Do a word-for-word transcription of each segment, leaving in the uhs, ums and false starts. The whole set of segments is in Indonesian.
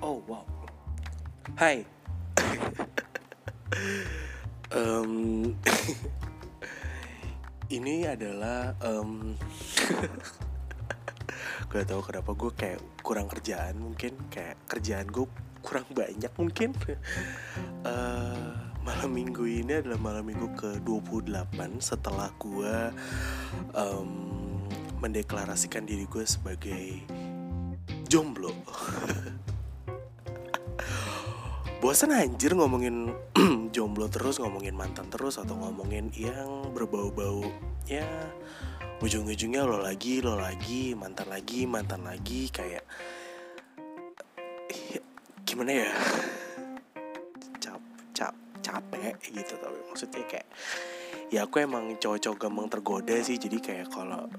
Oh wow. Hai. um, ini adalah um, gue gak tahu kenapa gue kayak kurang kerjaan mungkin, kayak kerjaan gue kurang banyak mungkin. uh, malam minggu ini adalah malam minggu ke dua puluh delapan setelah gue um, mendeklarasikan diri gue sebagai jomblo. Bosan anjir ngomongin jomblo terus, ngomongin mantan terus, atau ngomongin yang berbau-bau. Ya ujung-ujungnya lo lagi, lo lagi, mantan lagi, mantan lagi, kayak ya, gimana ya, cap cap capek gitu. Tapi maksudnya kayak ya aku emang cowok-cowok gampang tergoda sih, jadi kayak kalau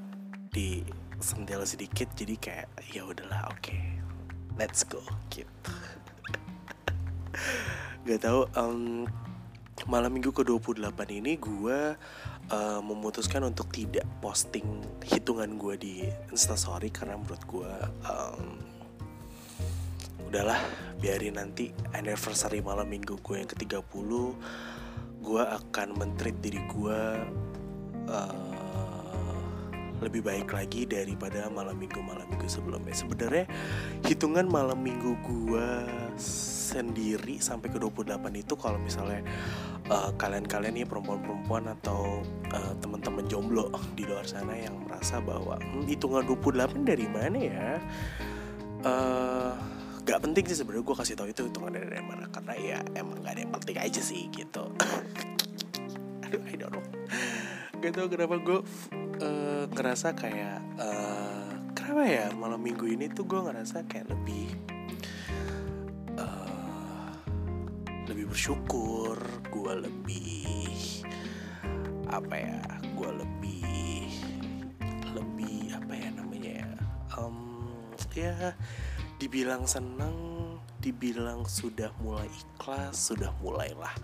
disentil sedikit jadi kayak ya udahlah, oke, okay, let's go gitu. Gak tau, um, malam minggu ke dua puluh delapan ini gue Uh, memutuskan untuk tidak posting hitungan gue di Instastory karena menurut gue um, udahlah, biarin nanti anniversary malam minggu gue yang ke tiga puluh gue akan men-treat diri gue uh, lebih baik lagi daripada malam minggu-malam minggu sebelumnya. Sebenarnya hitungan malam minggu gue sendiri sampai ke dua puluh delapan itu, kalau misalnya Uh, kalian-kalian ya perempuan-perempuan atau uh, teman-teman jomblo di luar sana yang merasa bahwa hmm, hitungan dua puluh delapan dari mana ya, uh, gak penting sih sebenarnya gue kasih tahu itu hitungan dari mana, karena ya emang gak ada yang penting aja sih gitu. Aduh, I don't know, gak tau kenapa gue uh, ngerasa kayak uh, kenapa ya malam minggu ini tuh gue ngerasa kayak lebih uh, lebih bersyukur. Gue lebih apa ya, gue lebih lebih apa ya namanya ya, um, ya dibilang senang, dibilang sudah mulai ikhlas, sudah mulailah.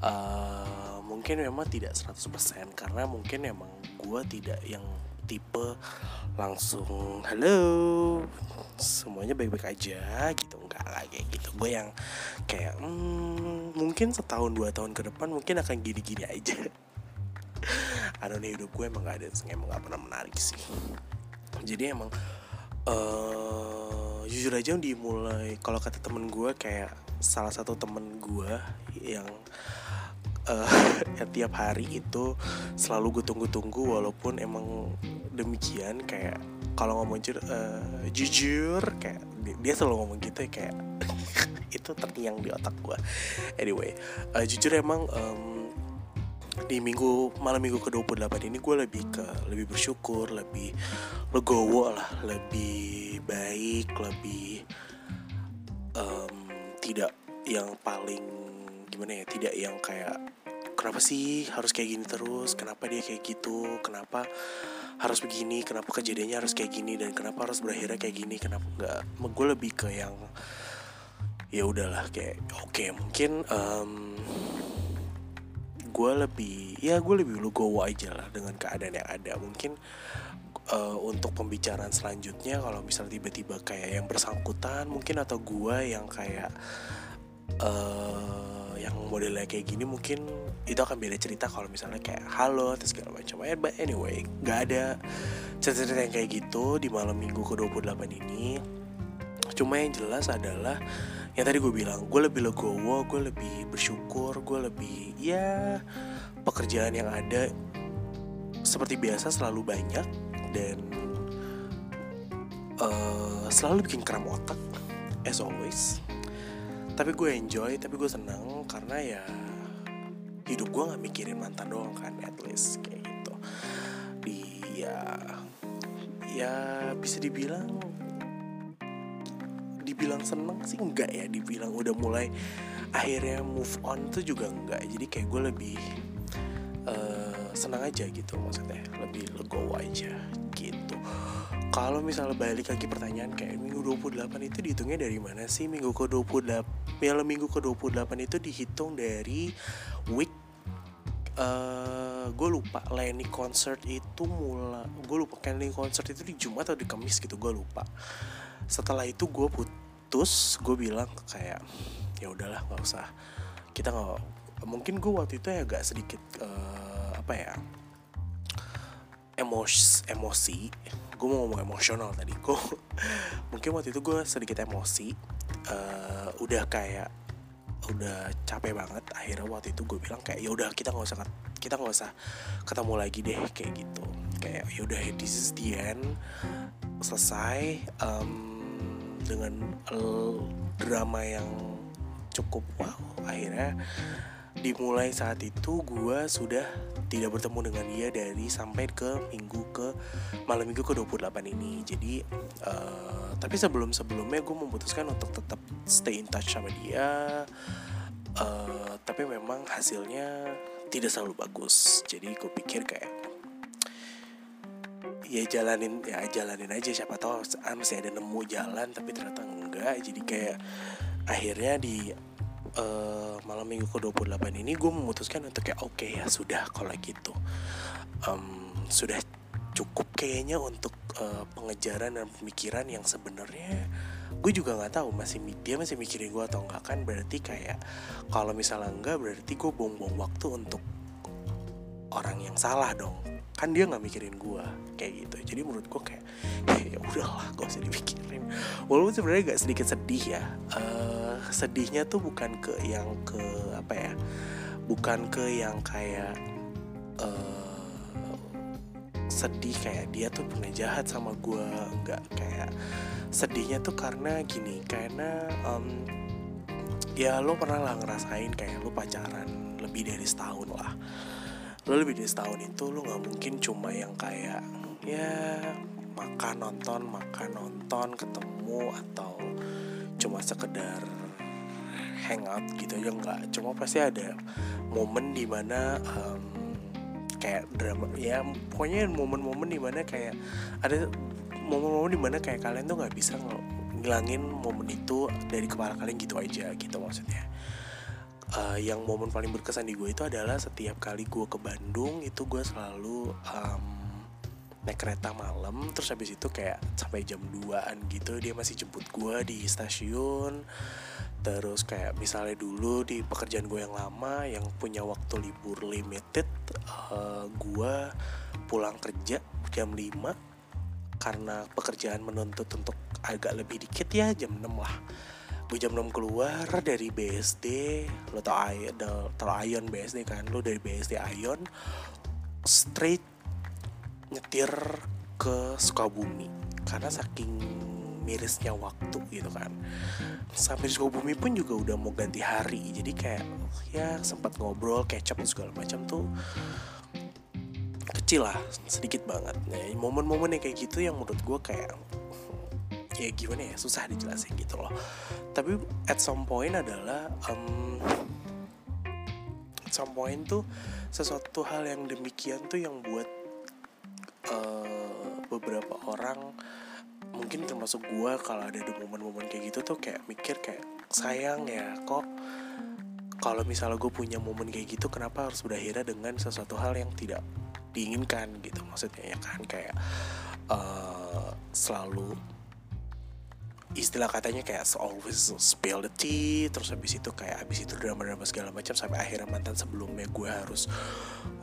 Uh, mungkin memang tidak seratus persen karena mungkin memang gue tidak yang tipe langsung halo semuanya baik-baik aja gitu, enggak lah kayak gitu. Gue yang kayak hmm, mungkin setahun dua tahun ke depan mungkin akan gini-gini aja. Aduh, nih hidup gue emang gak ada, emang gak pernah menarik sih. Jadi emang uh, jujur aja dimulai, kalau kata temen gue, kayak salah satu temen gue yang uh, ya, tiap hari itu selalu gue tunggu-tunggu, walaupun emang demikian kayak kalau ngomong jujur, uh, jujur kayak dia selalu ngomong gitu ya, kayak itu terngiang di otak gue. Anyway, uh, jujur emang um, di minggu malam minggu ke dua puluh delapan ini gue lebih ke lebih bersyukur, lebih legowo lah, lebih baik, lebih um, tidak yang paling gimana ya, tidak yang kayak kenapa sih harus kayak gini terus, kenapa dia kayak gitu, kenapa harus begini, kenapa kejadiannya harus kayak gini, dan kenapa harus berakhirnya kayak gini, kenapa enggak. Gue lebih ke yang ya udahlah, kayak oke, okay, mungkin um, gue lebih ya gue lebih legowo aja lah dengan keadaan yang ada. Mungkin uh, untuk pembicaraan selanjutnya kalau misalnya tiba-tiba kayak yang bersangkutan mungkin, atau gue yang kayak uh, yang modelnya kayak gini, mungkin itu akan beda cerita kalau misalnya kayak halo terus segala macam. But anyway, gak ada cerita-cerita yang kayak gitu di malam minggu ke dua puluh delapan ini. Cuma yang jelas adalah yang tadi gue bilang, gue lebih legowo, gue lebih bersyukur, gue lebih ya pekerjaan yang ada seperti biasa selalu banyak dan uh, selalu bikin kram otak as always. Tapi gue enjoy, tapi gue senang karena ya hidup gue gak mikirin mantan doang kan, at least kayak gitu. Di ya, ya bisa dibilang dibilang seneng sih enggak ya, dibilang udah mulai akhirnya move on tuh juga enggak. Jadi kayak gue lebih uh, senang aja gitu, maksudnya lebih legowo aja gitu. Kalau misalnya balik lagi pertanyaan kayak minggu dua puluh delapan itu dihitungnya dari mana sih? Minggu ke dua puluh delapan, malam minggu ke dua puluh delapan itu dihitung dari week uh, gue lupa. Lenny concert itu mula gue lupa Lenny concert itu di Jumat atau di Kamis gitu, gue lupa. Setelah itu gue putus, gue bilang kayak ya udahlah nggak usah, kita nggak, mungkin gue waktu itu agak sedikit uh, apa ya emosi emosi gue mau ngomong emosional tadi gue mungkin waktu itu gue sedikit emosi, uh, udah kayak udah capek banget. Akhirnya waktu itu gue bilang kayak ya udah kita nggak usah kita nggak usah ketemu lagi deh, kayak gitu, kayak ya udah this is the end, selesai um, dengan uh, drama yang cukup wow. Akhirnya dimulai saat itu gue sudah tidak bertemu dengan dia dari sampai ke minggu ke malam minggu ke dua puluh delapan ini. Jadi uh, tapi sebelum sebelumnya gue memutuskan untuk tetap stay in touch sama dia, uh, tapi memang hasilnya tidak selalu bagus. Jadi gue pikir kayak ya jalanin ya jalanin aja, siapa tahu masih ada nemu jalan, tapi ternyata enggak. Jadi kayak akhirnya di Uh, malam minggu ke dua puluh delapan ini gue memutuskan untuk kayak oke okay, ya sudah kalau gitu, um, sudah cukup kayaknya untuk uh, pengejaran dan pemikiran yang sebenarnya gue juga nggak tahu masih dia masih mikirin gue atau enggak kan. Berarti kayak kalau misalnya enggak berarti gue buang-buang waktu untuk orang yang salah dong, kan dia nggak mikirin gue kayak gitu. Jadi menurut gue kayak ya udahlah gak usah dipikirin, walaupun sebenarnya nggak sedikit sedih ya. Uh, sedihnya tuh bukan ke yang ke apa ya, bukan ke yang kayak uh, sedih kayak dia tuh pernah jahat sama gue, enggak. Kayak sedihnya tuh karena gini, karena um, ya lo pernah lah ngerasain kayak lo pacaran lebih dari setahun lah, lo lebih dari setahun itu lo nggak mungkin cuma yang kayak ya makan nonton makan nonton ketemu atau cuma sekedar hangout gitu aja, enggak. Cuma pasti ada momen dimana um, kayak drama ya, pokoknya momen-momen dimana kayak ada momen-momen dimana kayak kalian tuh nggak bisa ngilangin momen itu dari kepala kalian gitu aja gitu maksudnya. Uh, yang momen paling berkesan di gue itu adalah setiap kali gue ke Bandung itu gue selalu um, naik kereta malam, terus habis itu kayak sampai jam duaan gitu dia masih jemput gue di stasiun. Terus kayak misalnya dulu di pekerjaan gue yang lama yang punya waktu libur limited, uh, gue pulang kerja jam lima karena pekerjaan menuntut untuk agak lebih dikit ya jam enam lah. Gue jam enam keluar dari B S D, lo tau Ion B S D kan, lo dari B S D Ion straight nyetir ke Sukabumi karena saking mirisnya waktu gitu kan. Sampai Sukabumi pun juga udah mau ganti hari, jadi kayak ya sempat ngobrol kecap segala macam tuh kecil lah, sedikit banget. Nah, momen-momen yang kayak gitu yang menurut gue kayak ya gimana ya, susah dijelasin gitu loh. Tapi at some point adalah um, at some point tuh sesuatu hal yang demikian tuh yang buat Uh, beberapa orang mungkin termasuk gue kalau ada momen-momen kayak gitu tuh kayak mikir kayak sayang ya, kok kalau misalnya gue punya momen kayak gitu kenapa harus berakhirnya dengan sesuatu hal yang tidak diinginkan gitu maksudnya ya kan. Kayak uh, selalu istilah katanya kayak always spill the tea, terus habis itu kayak habis itu drama-drama segala macam sampai akhirnya mantan sebelumnya gue harus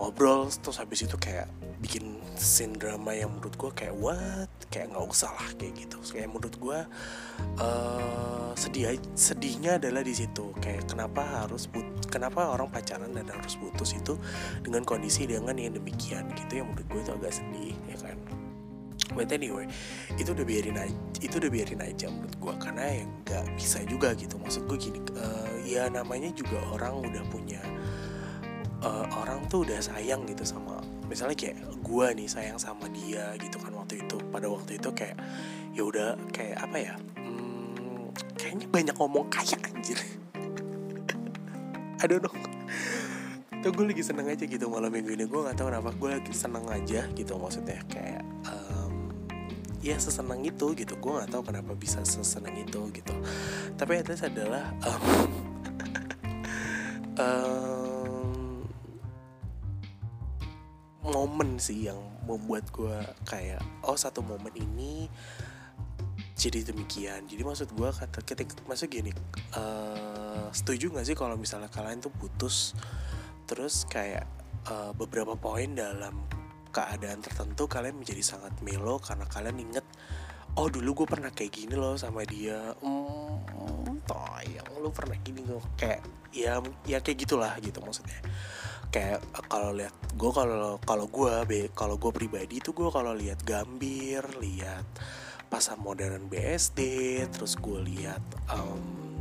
ngobrol, terus habis itu kayak bikin scene drama yang menurut gue kayak what, kayak nggak usah lah kayak gitu. Kayak menurut gue uh, sedih sedihnya adalah di situ, kayak kenapa harus but, kenapa orang pacaran dan harus putus itu dengan kondisi dengan yang demikian gitu, yang menurut gue itu agak sedih ya kan. But anyway, itu udah biarin aja, itu udah biarin aja menurut gue karena ya nggak bisa juga gitu. Maksud gue gini, uh, ya namanya juga orang udah punya uh, orang tuh udah sayang gitu sama, misalnya kayak gue nih sayang sama dia gitu kan waktu itu, pada waktu itu kayak ya udah kayak apa ya, hmm, kayaknya banyak ngomong kayak anjir aduh dong tuh gue lagi seneng aja gitu malam minggu ini, gue nggak tahu kenapa gue lagi seneng aja gitu maksudnya kayak um, ya seseneng itu gitu, gue nggak tahu kenapa bisa seseneng itu gitu. Tapi atas adalah um, um, momen sih yang membuat gue kayak oh satu momen ini jadi demikian. Jadi maksud gue kata ketika maksud gini, uh, setuju nggak sih kalau misalnya kalian tuh putus, terus kayak uh, beberapa poin dalam keadaan tertentu kalian menjadi sangat melo karena kalian inget, oh dulu gue pernah kayak gini loh sama dia, hmm, toyang lu pernah gini gue kayak ya ya kayak gitulah gitu maksudnya. Kayak kalau lihat gue kalau kalau gue kalau gue pribadi tuh gue kalau lihat Gambir, lihat pasar modern B S D, terus gue lihat um,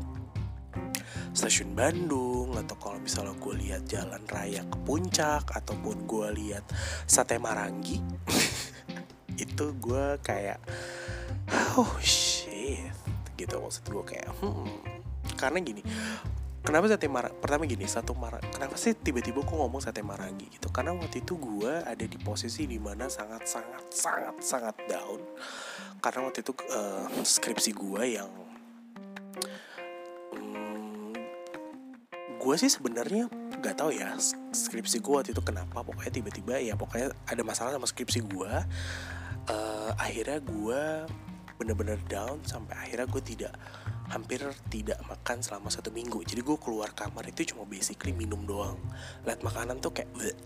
stasiun Bandung, atau kalau misalnya gue lihat jalan raya ke Puncak, ataupun gue lihat sate Marangi, itu gue kayak oh shit gitu maksud gue kayak hmm. Karena gini. Kenapa sate Marangi? Pertama gini, satu Mar, kenapa sih tiba-tiba aku ngomong sate Marangi gitu? Karena waktu itu gue ada di posisi dimana sangat sangat sangat sangat down. Karena waktu itu uh, skripsi gue yang, um, gue sih sebenarnya nggak tahu ya skripsi gue waktu itu kenapa. Pokoknya tiba-tiba ya pokoknya ada masalah sama skripsi gue. Uh, akhirnya gue bener-bener down sampai akhirnya gue tidak hampir tidak makan selama satu minggu. Jadi gue keluar kamar itu cuma basically minum doang. Lihat makanan tuh kayak bleh.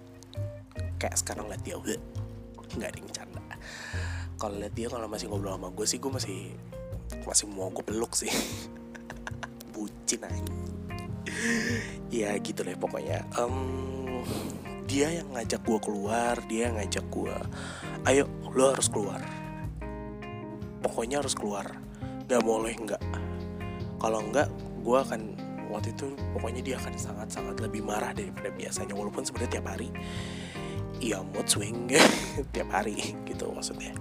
Kayak sekarang lihat dia bleh. Gak ada yang canda. Kalau lihat dia kalau masih ngobrol sama gue sih, gue masih masih mau gue peluk sih. Bucin aja. Ya gitu deh pokoknya. um, Dia yang ngajak gue keluar. Dia yang ngajak gue, ayo lo harus keluar, pokoknya harus keluar, gak boleh enggak. Kalau enggak, gue akan waktu itu pokoknya dia akan sangat-sangat lebih marah daripada biasanya. Walaupun sebenarnya tiap hari, ya mood swing tiap hari gitu maksudnya.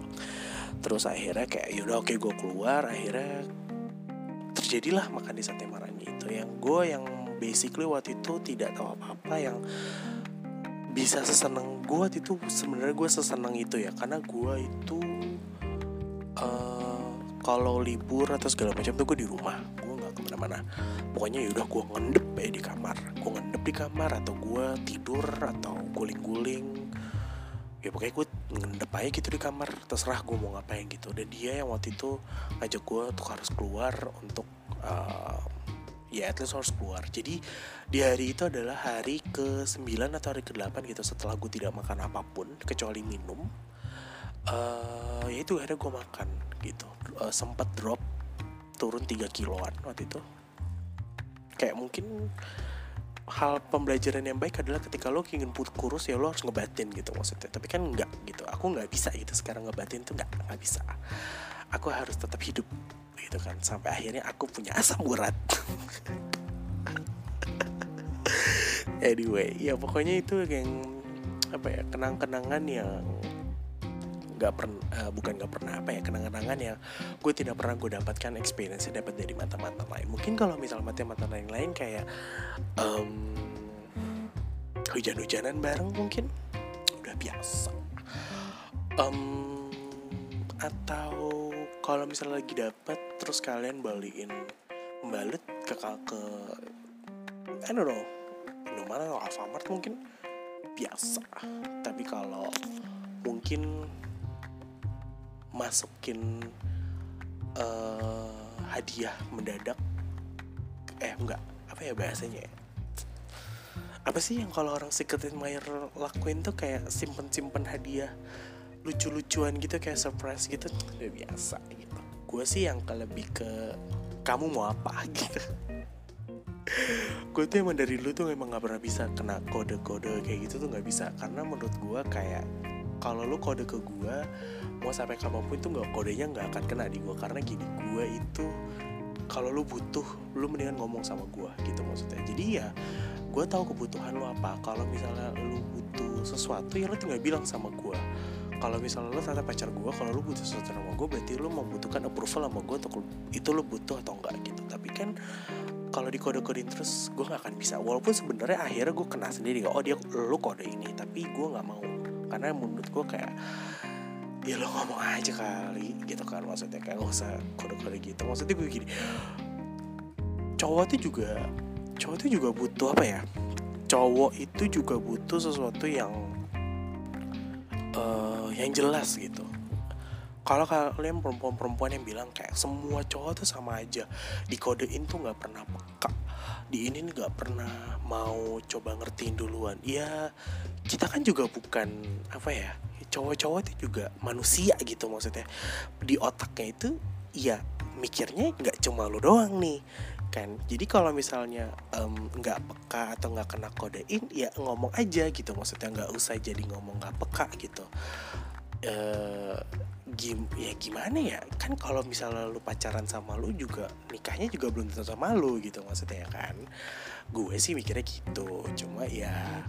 Terus akhirnya kayak yaudah oke okay, gue keluar. Akhirnya terjadilah makan di sate Marangi itu, yang gue yang basically waktu itu tidak tahu apa-apa yang bisa seseneng gue waktu itu. Sebenarnya gue seseneng itu ya karena gue itu uh, kalau libur atau segala macam tuh gue di rumah, kemana-mana. Pokoknya yaudah gue ngendep ya di kamar. Gue ngendep di kamar atau gue tidur atau guling-guling. Ya pokoknya gue ngendep aja gitu di kamar. Terserah gue mau ngapain gitu. Dan dia yang waktu itu ngajak gue tuh harus keluar untuk uh, ya at least harus keluar. Jadi di hari itu adalah hari ke sembilan atau hari ke delapan gitu. Setelah gue tidak makan apapun kecuali minum, uh, ya itu akhirnya gue makan gitu. uh, Sempat drop turun tiga kiloan waktu itu. Kayak mungkin hal pembelajaran yang baik adalah ketika lo ingin kurus ya lo harus ngebatin gitu maksudnya. Tapi kan enggak gitu. Aku enggak bisa gitu sekarang ngebatin tuh enggak, enggak bisa. Aku harus tetap hidup gitu kan. Sampai akhirnya aku punya asam urat. Anyway, ya pokoknya itu yang apa ya, kenang-kenangan yang nggak pernah, uh, bukan nggak pernah apa ya, kenang-kenangan yang gue tidak pernah gue dapatkan, experience dapat dari mantan-mantan lain. Mungkin kalau misalnya mantan-mantan lain lain kayak um, hujan-hujanan bareng mungkin udah biasa, um, atau kalau misalnya lagi dapat terus kalian balikin membalut ke ke I don't know Indomaret atau Alfamart mungkin biasa. Tapi kalau mungkin masukin uh, hadiah mendadak, eh enggak apa ya bahasanya ya? Apa sih yang kalau orang secret admirer lakuin tuh kayak simpen-simpen hadiah lucu-lucuan gitu kayak surprise gitu, udah biasa gitu. Gue sih yang lebih ke kamu mau apa gitu. Gue tuh emang dari dulu tuh emang gak pernah bisa kena kode-kode kayak gitu tuh gak bisa. Karena menurut gue kayak kalau lu kode ke gue mau sampai kapanpun itu nggak, kodenya nggak akan kena di gue. Karena gini, gue itu kalau lu butuh lu mendingan ngomong sama gue gitu maksudnya. Jadi ya gue tahu kebutuhan lu apa. Kalau misalnya lu butuh sesuatu ya lu tinggal bilang sama gue. Kalau misalnya lu ternyata pacar gue, kalau lu butuh sesuatu sama gue berarti lu membutuhkan approval sama gue untuk itu lu butuh atau enggak gitu. Tapi kan kalau di kode-kodein terus gue nggak akan bisa. Walaupun sebenarnya akhirnya gue kena sendiri, oh dia lu kode ini, tapi gue nggak mau. Karena menurut gue kayak ya lo ngomong aja kali gitu kan maksudnya, kayak gak usah kode-kode gitu maksudnya. Gue gini, cowok tuh juga cowok tuh juga butuh apa ya, cowok itu juga butuh sesuatu yang uh, yang jelas gitu. Kalau kalian perempuan-perempuan yang bilang kayak semua cowok tuh sama aja, dikodein tuh gak pernah peka, di ini gak pernah mau coba ngertiin duluan. Ya kita kan juga bukan apa ya, cowok-cowok itu juga manusia gitu maksudnya. Di otaknya itu ya mikirnya gak cuma lo doang nih kan. Jadi kalau misalnya um, gak peka atau gak kena kodein, ya ngomong aja gitu maksudnya, gak usah jadi ngomong gak peka gitu. Uh, gim ya gimana ya kan, kalau misalnya lu pacaran sama lu juga nikahnya juga belum tentu sama lu gitu maksudnya ya kan. Gue sih mikirnya gitu, cuma ya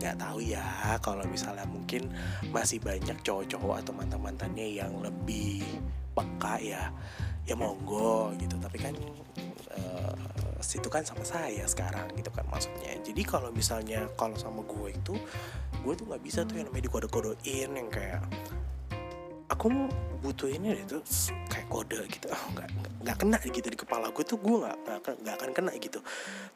nggak tahu ya kalau misalnya mungkin masih banyak cowok-cowok atau mantan-mantannya yang lebih peka ya ya monggo gitu. Tapi kan uh, situ kan sama saya sekarang gitu kan maksudnya. Jadi kalau misalnya kalau sama gue itu, gue tuh nggak bisa tuh yang namanya dikode-kodein yang kayak aku butuh ini deh tuh kayak kode gitu. Oh, nggak nggak kena gitu di kepala gue tuh, gue nggak nggak akan kena gitu.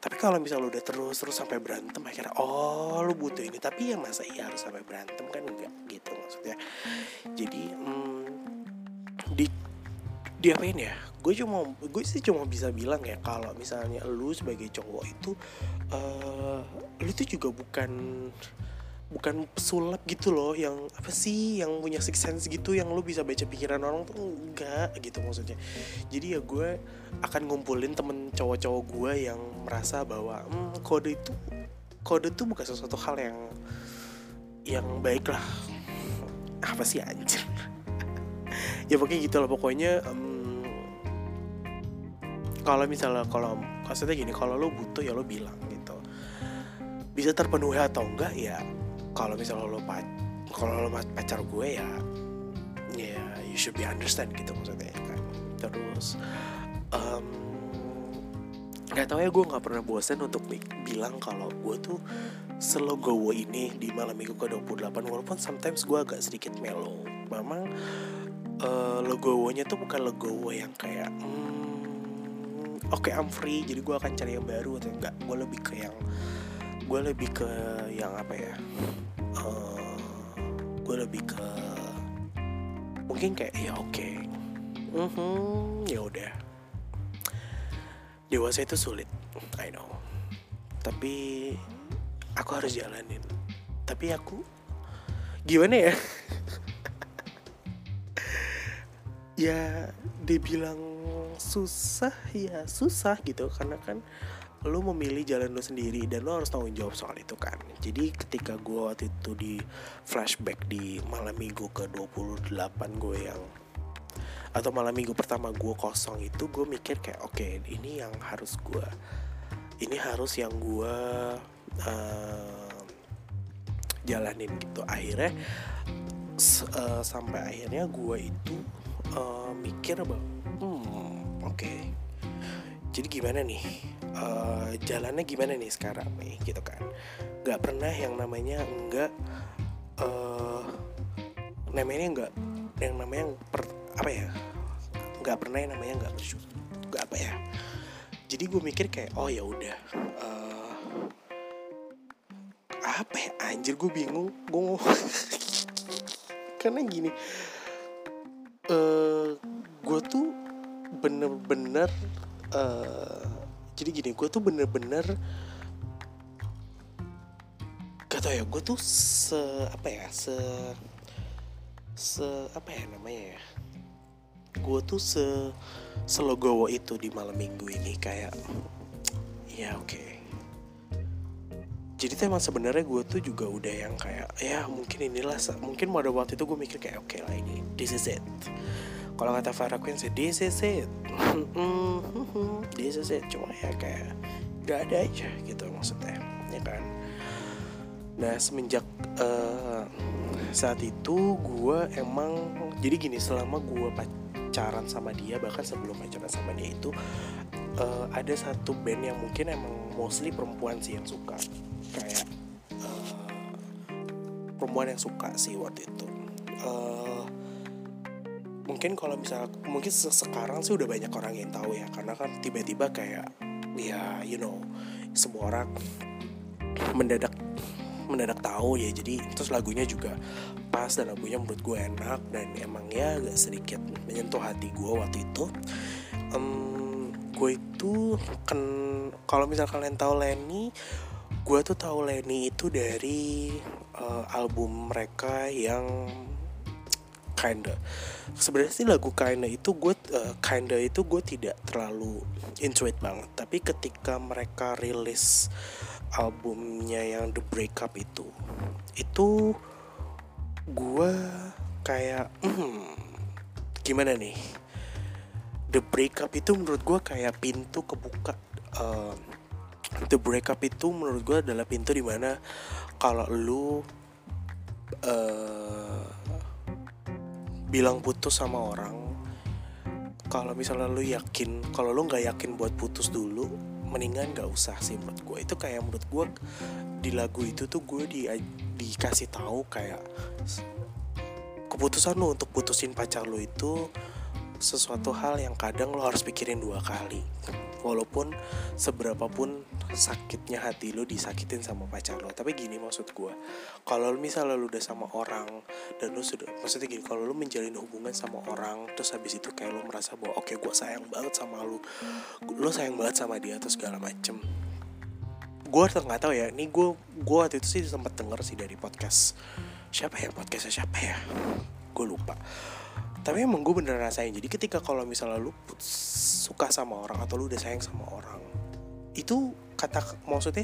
Tapi kalau misalnya lo udah terus terus sampai berantem, akhirnya oh lo butuh ini, tapi ya masa iya harus sampai berantem kan, enggak gitu maksudnya. Jadi hmm, di diapain ya, gue cuma gue sih cuma bisa bilang ya kalau misalnya lu sebagai cowok itu uh, lu tuh juga bukan bukan pesulap gitu loh, yang apa sih yang punya six sense gitu, yang lu bisa baca pikiran orang tuh enggak gitu maksudnya. Jadi ya gue akan ngumpulin temen cowok-cowok gue yang merasa bahwa hmm, kode itu kode tuh bukan sesuatu hal yang yang baik lah, apa sih anjir ya pokoknya gitu lah pokoknya. um, kalau misalnya kalau maksudnya gini, kalau lo butuh ya lo bilang gitu, bisa terpenuhi atau enggak ya kalau misalnya lo pac kalau lo pacar gue ya ya yeah, you should be understand gitu maksudnya kan. Terus um, nggak tahu ya, gue nggak pernah bosan untuk bilang kalau gue tuh selogowo ini di malam minggu ke dua puluh delapan, walaupun sometimes gue agak sedikit mellow. Memang Uh, legowonya tuh bukan legowo yang kayak mm, oke okay, I'm free jadi gue akan cari yang baru atau enggak. Gue lebih ke yang gue lebih ke yang apa ya, uh, gue lebih ke mungkin kayak ya oke okay. mm-hmm, ya udah, dewasa itu sulit, I know, tapi aku harus jalanin. Tapi aku gimana ya ya dibilang susah ya susah gitu, karena kan lu memilih jalan lu sendiri dan lu harus tanggung jawab soal itu kan. Jadi ketika gue waktu itu di flashback di malam minggu ke dua puluh delapan gue yang atau malam minggu pertama gue kosong itu, gue mikir kayak oke okay, ini yang harus gue ini harus yang gue uh, jalanin gitu. Akhirnya s- uh, sampai akhirnya gue itu Uh, mikir bahwa hmm, oke okay. Jadi gimana nih uh, jalannya gimana nih sekarang nih gitu kan. Gak pernah yang namanya enggak uh, namanya enggak yang namanya per, apa ya gak pernah yang namanya enggak bersyukur gak apa ya. Jadi gue mikir kayak oh ya udah uh, apa ya anjir gue bingung gue karena gini. Uh, gue tuh bener-bener uh, jadi gini gue tuh bener-bener gak tau ya, gue tuh se apa ya se se apa ya namanya ya gue tuh se selogowo itu di malam minggu ini kayak ya oke okay. Jadi tuh emang sebenarnya gue tuh juga udah yang kayak ya mungkin inilah mungkin pada waktu itu gue mikir kayak oke okay lah ini this is it. Kalau kata Farah Queen sih this is it, this is it. Cuma ya kayak gak ada aja gitu maksudnya ya kan. Nah semenjak uh, saat itu gue emang jadi gini, selama gue pacaran sama dia bahkan sebelum pacaran sama dia itu uh, ada satu band yang mungkin emang mostly perempuan sih yang suka. Kayak uh, perempuan yang suka sih waktu itu. Uh, mungkin kalau misalnya mungkin sekarang sih udah banyak orang yang tahu ya, karena kan tiba-tiba kayak ya you know semua orang mendadak mendadak tahu ya, jadi terus lagunya juga pas dan lagunya menurut gue enak dan emang ya agak sedikit menyentuh hati gue waktu itu. Um, gue itu kan kalau misal kalian tahu Lenny, gue tuh tahu Lenny itu dari uh, album mereka yang Kinda. Sebenarnya sih lagu Kinda itu gue uh, Kinda itu gue tidak terlalu intuit banget. Tapi ketika mereka rilis albumnya yang The Breakup itu, itu gue kayak hmm, gimana nih? The Breakup itu menurut gue kayak pintu kebuka. Uh, The Breakup itu menurut gue adalah pintu dimana kalau lu uh, bilang putus sama orang, kalau misalnya lu yakin, kalau lu nggak yakin buat putus dulu, mendingan nggak usah sih menurut gue. Itu kayak menurut gue di lagu itu tuh gue di dikasih tahu kayak keputusan lu untuk putusin pacar lu itu sesuatu hal yang kadang lu harus pikirin dua kali, walaupun seberapapun sakitnya hati lu disakitin sama pacar lu. Tapi gini maksud gue, kalau misalnya lu udah sama orang dan lu sudah, maksudnya gini, kalau lu menjalin hubungan sama orang terus habis itu kayak lu merasa bahwa oke, okay, gue sayang banget sama lu, lu sayang banget sama dia terus segala macem. Gue nggak tahu ya, ini gue gue waktu itu sih sempat denger sih dari podcast siapa ya podcastnya siapa ya gue lupa. Tapi emang gue beneran rasain. Jadi ketika kalau misalnya lu suka sama orang atau lu udah sayang sama orang, itu kata maksudnya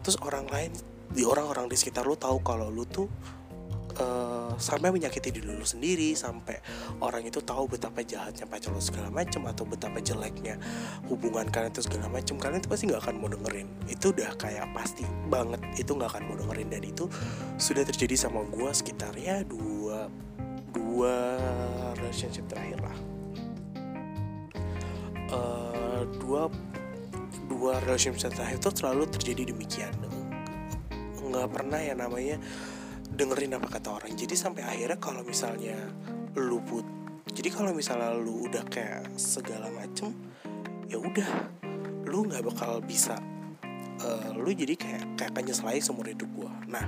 terus orang lain, di orang-orang di sekitar lu tahu kalau lu tuh uh, sampai menyakiti diri lu sendiri, sampai orang itu tahu betapa jahatnya pacar lu segala macem atau betapa jeleknya hubungan kalian itu segala macem, kalian itu pasti nggak akan mau dengerin. Itu udah kayak pasti banget itu nggak akan mau dengerin, dan itu sudah terjadi sama gue sekitarnya dua dua relationship terakhir lah, uh, dua dua relationship terakhir itu selalu terjadi demikian, nggak pernah ya namanya dengerin apa kata orang. Jadi sampai akhirnya kalau misalnya lu put, jadi kalau misalnya lu udah kayak segala macem, ya udah, lu nggak bakal bisa, uh, lu jadi kayak kayak nyesel seumur hidup gua. Nah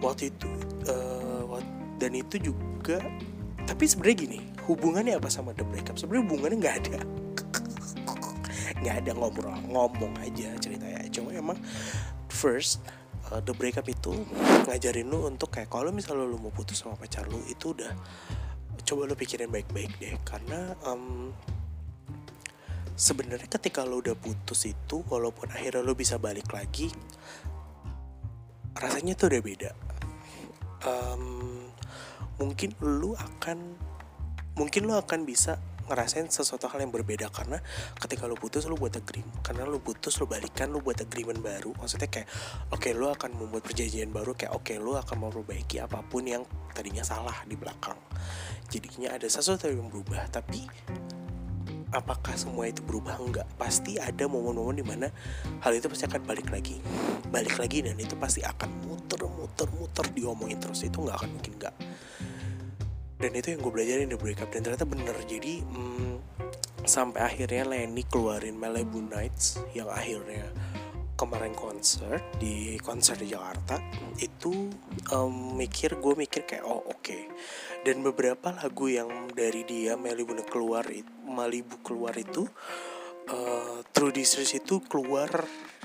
waktu itu uh, waktu dan itu juga, tapi sebenarnya gini, hubungannya apa sama The Breakup? Sebenarnya hubungannya nggak ada, nggak ada ngobrol, ngomong aja ceritanya. Cuma emang first uh, The Breakup itu ngajarin lu untuk kayak kalau misalnya lu mau putus sama pacar lu itu udah coba lu pikirin baik-baik deh, karena um, sebenarnya ketika lu udah putus itu, walaupun akhirnya lu bisa balik lagi, rasanya tuh udah beda. Um, mungkin lu akan mungkin lu akan bisa ngerasain sesuatu hal yang berbeda, karena ketika lu putus lu buat agreement, karena lu putus lu balikan, lu buat agreement baru, maksudnya kayak oke okay, lu akan membuat perjanjian baru, kayak oke okay, lu akan memperbaiki apapun yang tadinya salah di belakang. Jadinya ada sesuatu yang berubah, tapi apakah semua itu berubah? Enggak, pasti ada momen-momen dimana hal itu pasti akan balik lagi, balik lagi, dan itu pasti akan muter-muter-muter diomongin terus, itu nggak akan mungkin nggak. Dan itu yang gue belajarin di Breakup, dan ternyata bener. Jadi hmm, sampai akhirnya Lenny keluarin Malibu Nights yang akhirnya kemarin konser di konser di Jakarta itu, um, mikir gue mikir kayak oh oke okay. Dan beberapa lagu yang dari dia Malibu keluar Malibu keluar itu uh, True Distress itu keluar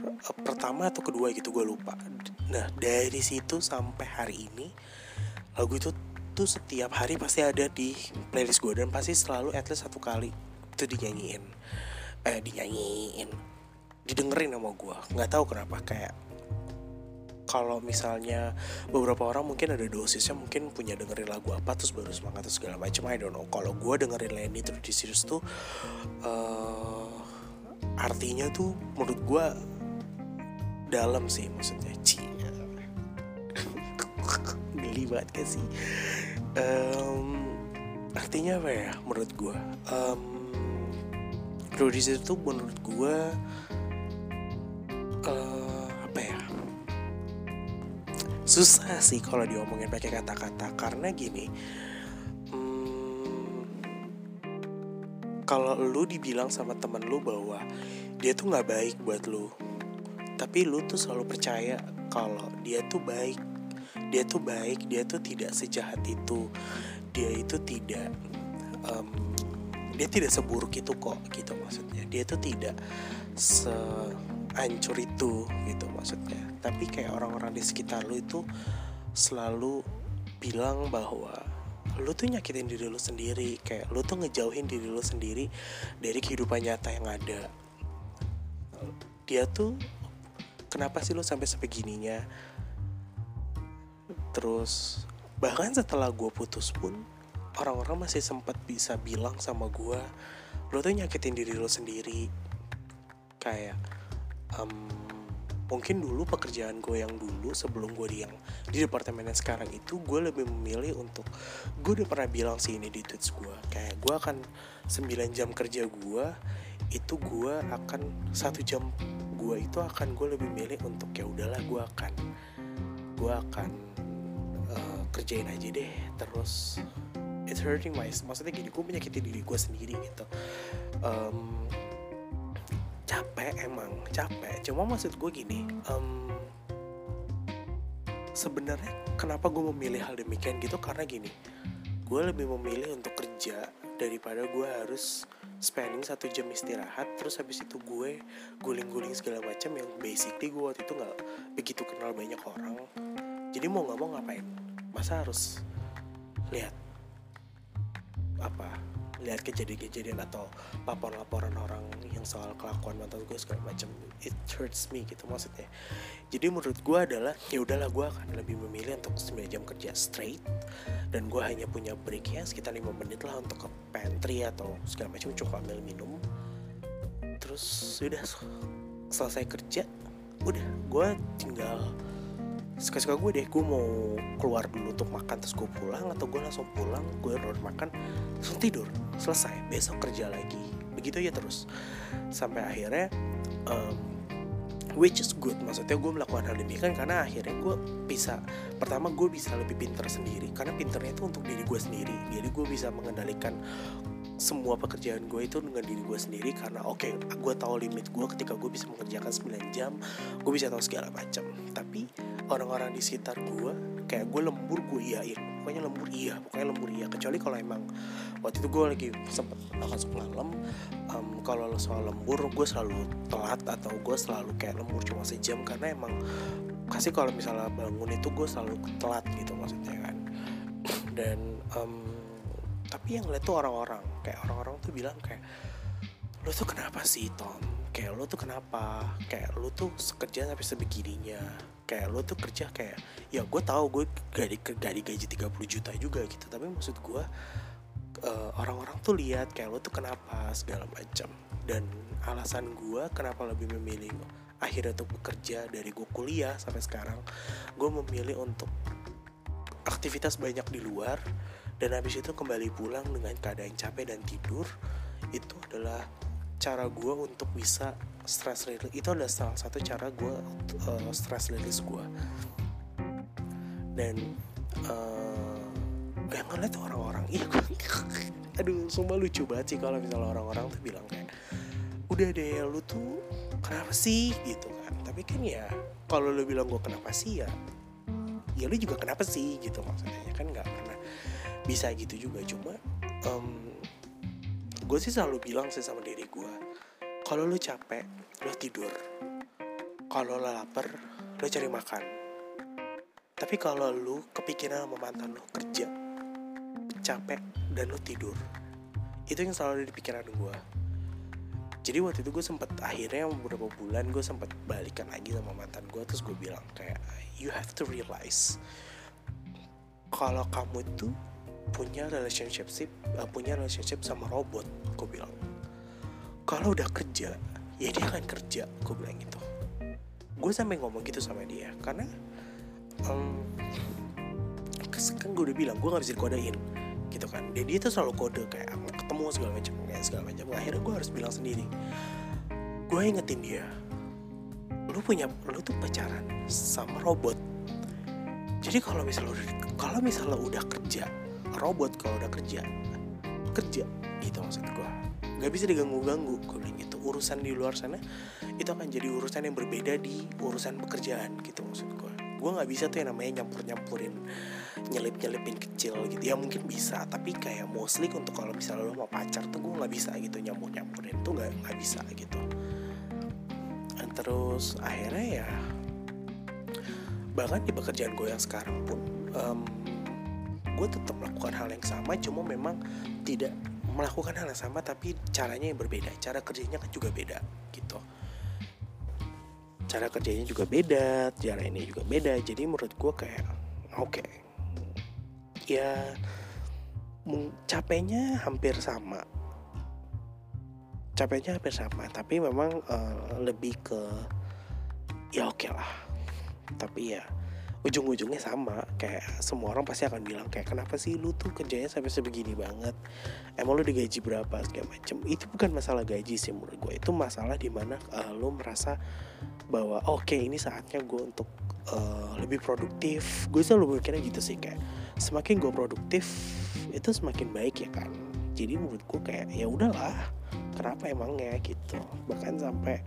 uh, pertama atau kedua gitu gue lupa. Nah dari situ sampai hari ini lagu itu tuh setiap hari pasti ada di playlist gue, dan pasti selalu at least satu kali itu dinyanyiin eh dinyanyiin didengerin sama gue. Nggak tahu kenapa, kayak kalau misalnya beberapa orang mungkin ada dosisnya, mungkin punya dengerin lagu apa terus baru semangat terus segala macam. I don't know. Kalau gue dengerin Lenny terus di series tuh uh, artinya tuh menurut gue dalam sih, maksudnya cie geli banget gak sih? Um, artinya apa ya menurut gue? Um, terus di series tuh menurut gue Uh, apa ya susah sih kalau diomongin pakai kata-kata, karena gini, hmm, kalau lu dibilang sama temen lu bahwa dia tuh nggak baik buat lu, tapi lu tuh selalu percaya kalau dia tuh baik, dia tuh baik, dia tuh tidak sejahat itu, dia itu tidak um, dia tidak seburuk itu kok, gitu maksudnya. Dia tuh tidak sehancur itu, gitu maksudnya. Tapi kayak orang-orang di sekitar lu itu selalu bilang bahwa lu tuh nyakitin diri lu sendiri, kayak lu tuh ngejauhin diri lu sendiri dari kehidupan nyata yang ada. Dia tuh kenapa sih lu sampai sebegininya? Terus bahkan setelah gue putus pun orang-orang masih sempat bisa bilang sama gue, lu tuh nyakitin diri lu sendiri. Kayak um, mungkin dulu pekerjaan gue yang dulu sebelum gue di yang di departemen yang sekarang itu, gue lebih memilih untuk, gue udah pernah bilang sih ini di tweets gue, kayak gue akan sembilan jam kerja gue itu gue akan satu jam gue itu akan gue lebih milih untuk ya udahlah gue akan gue akan uh, kerjain aja deh. Terus it's hurting my, maksudnya gini, gue menyakiti diri gue sendiri gitu. Um, capek, emang capek, cuma maksud gue gini, um, sebenarnya kenapa gue memilih hal demikian gitu, karena gini, gue lebih memilih untuk kerja daripada gue harus spending satu jam istirahat, terus habis itu gue guling-guling segala macam yang basically gue waktu itu nggak begitu kenal banyak orang. Jadi mau nggak mau ngapain, masa harus lihat apa lihat kejadian-kejadian atau laporan-laporan orang yang soal kelakuan mantan gue segala macam, it hurts me gitu maksudnya. Jadi menurut gue adalah ya udahlah gue akan lebih memilih untuk sembilan jam kerja straight dan gue hanya punya breaknya sekitar lima menit lah untuk ke pantry atau segala macam, cukup ambil minum terus sudah selesai kerja, udah gue tinggal suka-suka gue deh, gue mau keluar dulu untuk makan terus gue pulang, atau gue langsung pulang, gue udah makan langsung tidur, selesai, besok kerja lagi, begitu ya terus sampai akhirnya um, which is good, maksudnya gue melakukan hal demikian karena akhirnya gue bisa, pertama gue bisa lebih pintar sendiri, karena pintarnya itu untuk diri gue sendiri, jadi gue bisa mengendalikan semua pekerjaan gue itu dengan diri gue sendiri karena oke, okay, gue tahu limit gue ketika gue bisa mengerjakan sembilan jam, gue bisa tahu segala macam. Tapi orang-orang di sekitar gue kayak gue lembur gue iyain, pokoknya lembur iya, pokoknya lembur iya. Kecuali kalau emang waktu itu gue lagi sempet akan semalam, um, kalau soal lembur gue selalu telat atau gue selalu kayak lembur cuma sejam karena emang kasih kalau misalnya bangun itu gue selalu telat gitu maksudnya kan. Dan um, tapi yang lihat tuh orang-orang, kayak orang-orang tuh bilang kayak lu tuh kenapa sih Tom, kayak lu tuh kenapa, kayak lu tuh kerja sampai sebegininya, kayak lu tuh kerja kayak ya gue tahu gue gak, di, gak digaji tiga puluh juta juga gitu, tapi maksud gue uh, orang-orang tuh lihat kayak lu tuh kenapa segala macam. Dan alasan gue kenapa lebih memilih akhirnya untuk bekerja dari gue kuliah sampai sekarang, gue memilih untuk aktivitas banyak di luar dan habis itu kembali pulang dengan keadaan capek dan tidur. Itu adalah cara gue untuk bisa stress release, itu adalah salah satu cara gue uh, stress release gue. Dan uh, yang ngeliat orang-orang, iya gue aduh sumpah lucu banget sih kalau misalnya orang-orang tuh bilang kayak udah deh lu tuh kenapa sih gitu kan. Tapi kan ya kalau lu bilang gue kenapa sih ya ya lu juga kenapa sih gitu maksudnya kan, nggak pernah bisa gitu juga. Cuma um, gue sih selalu bilang sih sama diri gue, kalau lu capek lu tidur, kalau lu lapar lu cari makan, tapi kalau lu kepikiran sama mantan lu, kerja capek dan lu tidur. Itu yang selalu ada di pikiran gue. Jadi waktu itu gue sempet akhirnya beberapa bulan gue sempet balikan lagi sama mantan gue, terus gue bilang kayak you have to realize kalau kamu tuh punya relationship sih, uh, punya relationship sama robot, gue bilang. Kalau udah kerja, ya dia akan kerja, gue bilang gitu. Gue sampai ngomong gitu sama dia, karena um, kan gue udah bilang gue nggak bisa dikodain, gitu kan. Dia dia tuh selalu kode kayak ketemu segala macam, kayak segala macam. Akhirnya gue harus bilang sendiri. Gue ingetin dia, lu punya, lu tuh pacaran sama robot. Jadi kalau misalnya kalau misalnya udah kerja, robot kalau udah kerja kerja gitu maksud gue, nggak bisa diganggu-ganggu, gue bilang gitu. Urusan di luar sana itu akan jadi urusan yang berbeda di urusan pekerjaan gitu maksud gue. gue nggak bisa tuh yang namanya nyampur nyampurin nyelip nyelipin kecil gitu ya, mungkin bisa, tapi kayak mostly untuk kalau misalnya lo mau pacar tuh gue nggak bisa gitu, nyampur nyampurin tuh nggak nggak bisa gitu. Dan terus akhirnya ya bahkan di pekerjaan gue yang sekarang pun um, gue tetap melakukan hal yang sama, cuma memang tidak melakukan hal yang sama tapi caranya yang berbeda, cara kerjanya kan juga beda gitu. Cara kerjanya juga beda, cara ini juga beda. Jadi menurut gue kayak oke, okay. Ya capeknya hampir sama, capeknya hampir sama, tapi memang uh, lebih ke ya oke okay lah. Tapi ya ujung-ujungnya sama, kayak semua orang pasti akan bilang kayak kenapa sih lu tuh kerjanya sampai sebegini banget, emang lu digaji berapa segala macem. Itu bukan masalah gaji sih menurut gue, itu masalah dimana uh, lu merasa bahwa oke okay, ini saatnya gue untuk uh, lebih produktif. Gue selalu mikirnya gitu sih, kayak semakin gue produktif itu semakin baik ya kan. Jadi menurut gue kayak ya udahlah, kenapa emangnya gitu. Bahkan sampai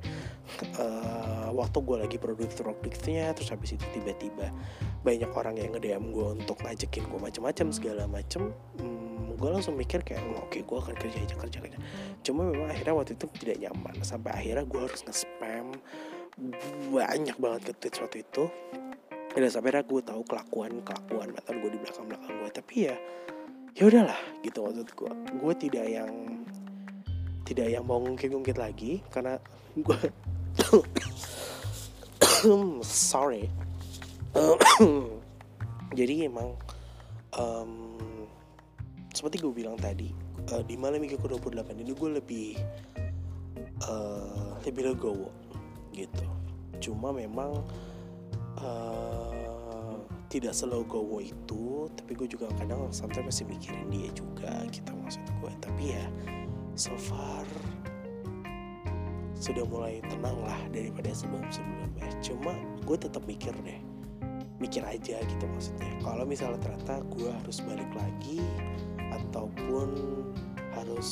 Uh, waktu gue lagi produktif-produktifnya, terus habis itu tiba-tiba banyak orang yang nge-D M gue untuk ngajakin gue macam-macam segala macam, hmm, gue langsung mikir kayak oke okay, gue akan kerja aja kerja aja. Cuma memang akhirnya waktu itu tidak nyaman, sampai akhirnya gue harus nge-spam banyak banget ke tweet waktu itu. Dan sampai akhirnya gue tahu kelakuan-kelakuan mantan gue di belakang-belakang gue. Tapi ya ya udahlah gitu, maksud gue gue tidak yang tidak yang mau ngungkit-ngungkit lagi karena gue sorry. Jadi emang um, seperti gue bilang tadi, uh, di malam minggu ke dua puluh delapan ini gue lebih uh, lebih legowo gitu. Cuma memang uh, tidak selogowo itu, tapi gue juga kadang sometimes masih mikirin dia juga gitu, maksud gue. Tapi ya so far sudah mulai tenang lah daripada sebelum-sebelumnya. Cuma gue tetap mikir deh, mikir aja gitu maksudnya. Kalau misalnya ternyata gue harus balik lagi ataupun harus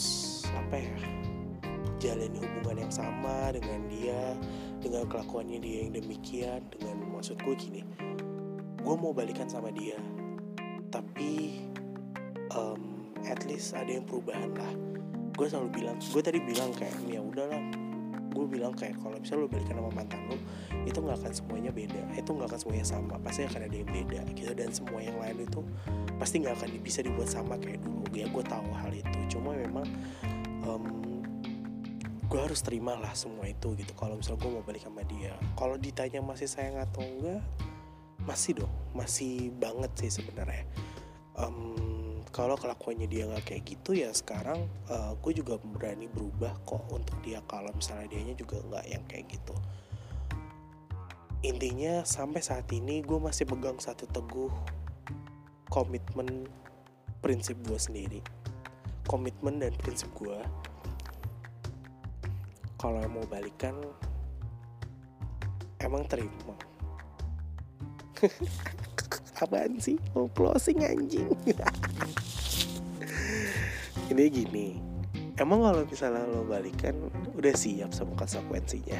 apa ya, jalin hubungan yang sama dengan dia, dengan kelakuannya dia yang demikian, dengan maksud gue gini, gue mau balikan sama dia, tapi um, at least ada yang perubahan lah. Gue selalu bilang, gue tadi bilang kayak ya udahlah. Gue bilang kayak kalau misalnya lo balikan sama mantan lo, itu gak akan semuanya beda, itu gak akan semuanya sama, pasti akan ada yang beda gitu. Dan semua yang lain itu pasti gak akan bisa dibuat sama kayak dulu. Ya gue tahu hal itu, cuma memang um, gue harus terimalah semua itu gitu. Kalau misalnya gue mau balik sama dia, kalau ditanya masih sayang atau enggak, masih dong, masih banget sih sebenarnya. um, Kalau kelakuannya dia gak kayak gitu ya sekarang, uh, gue juga berani berubah kok untuk dia. Kalau misalnya dianya juga gak yang kayak gitu. Intinya sampai saat ini gue masih pegang satu teguh komitmen prinsip gue sendiri, komitmen dan prinsip gue. Kalau mau balikan emang terima. Apaan sih? Mau closing anjing. Ini gini, emang kalau misalnya lo balikan udah siap sama konsekuensinya.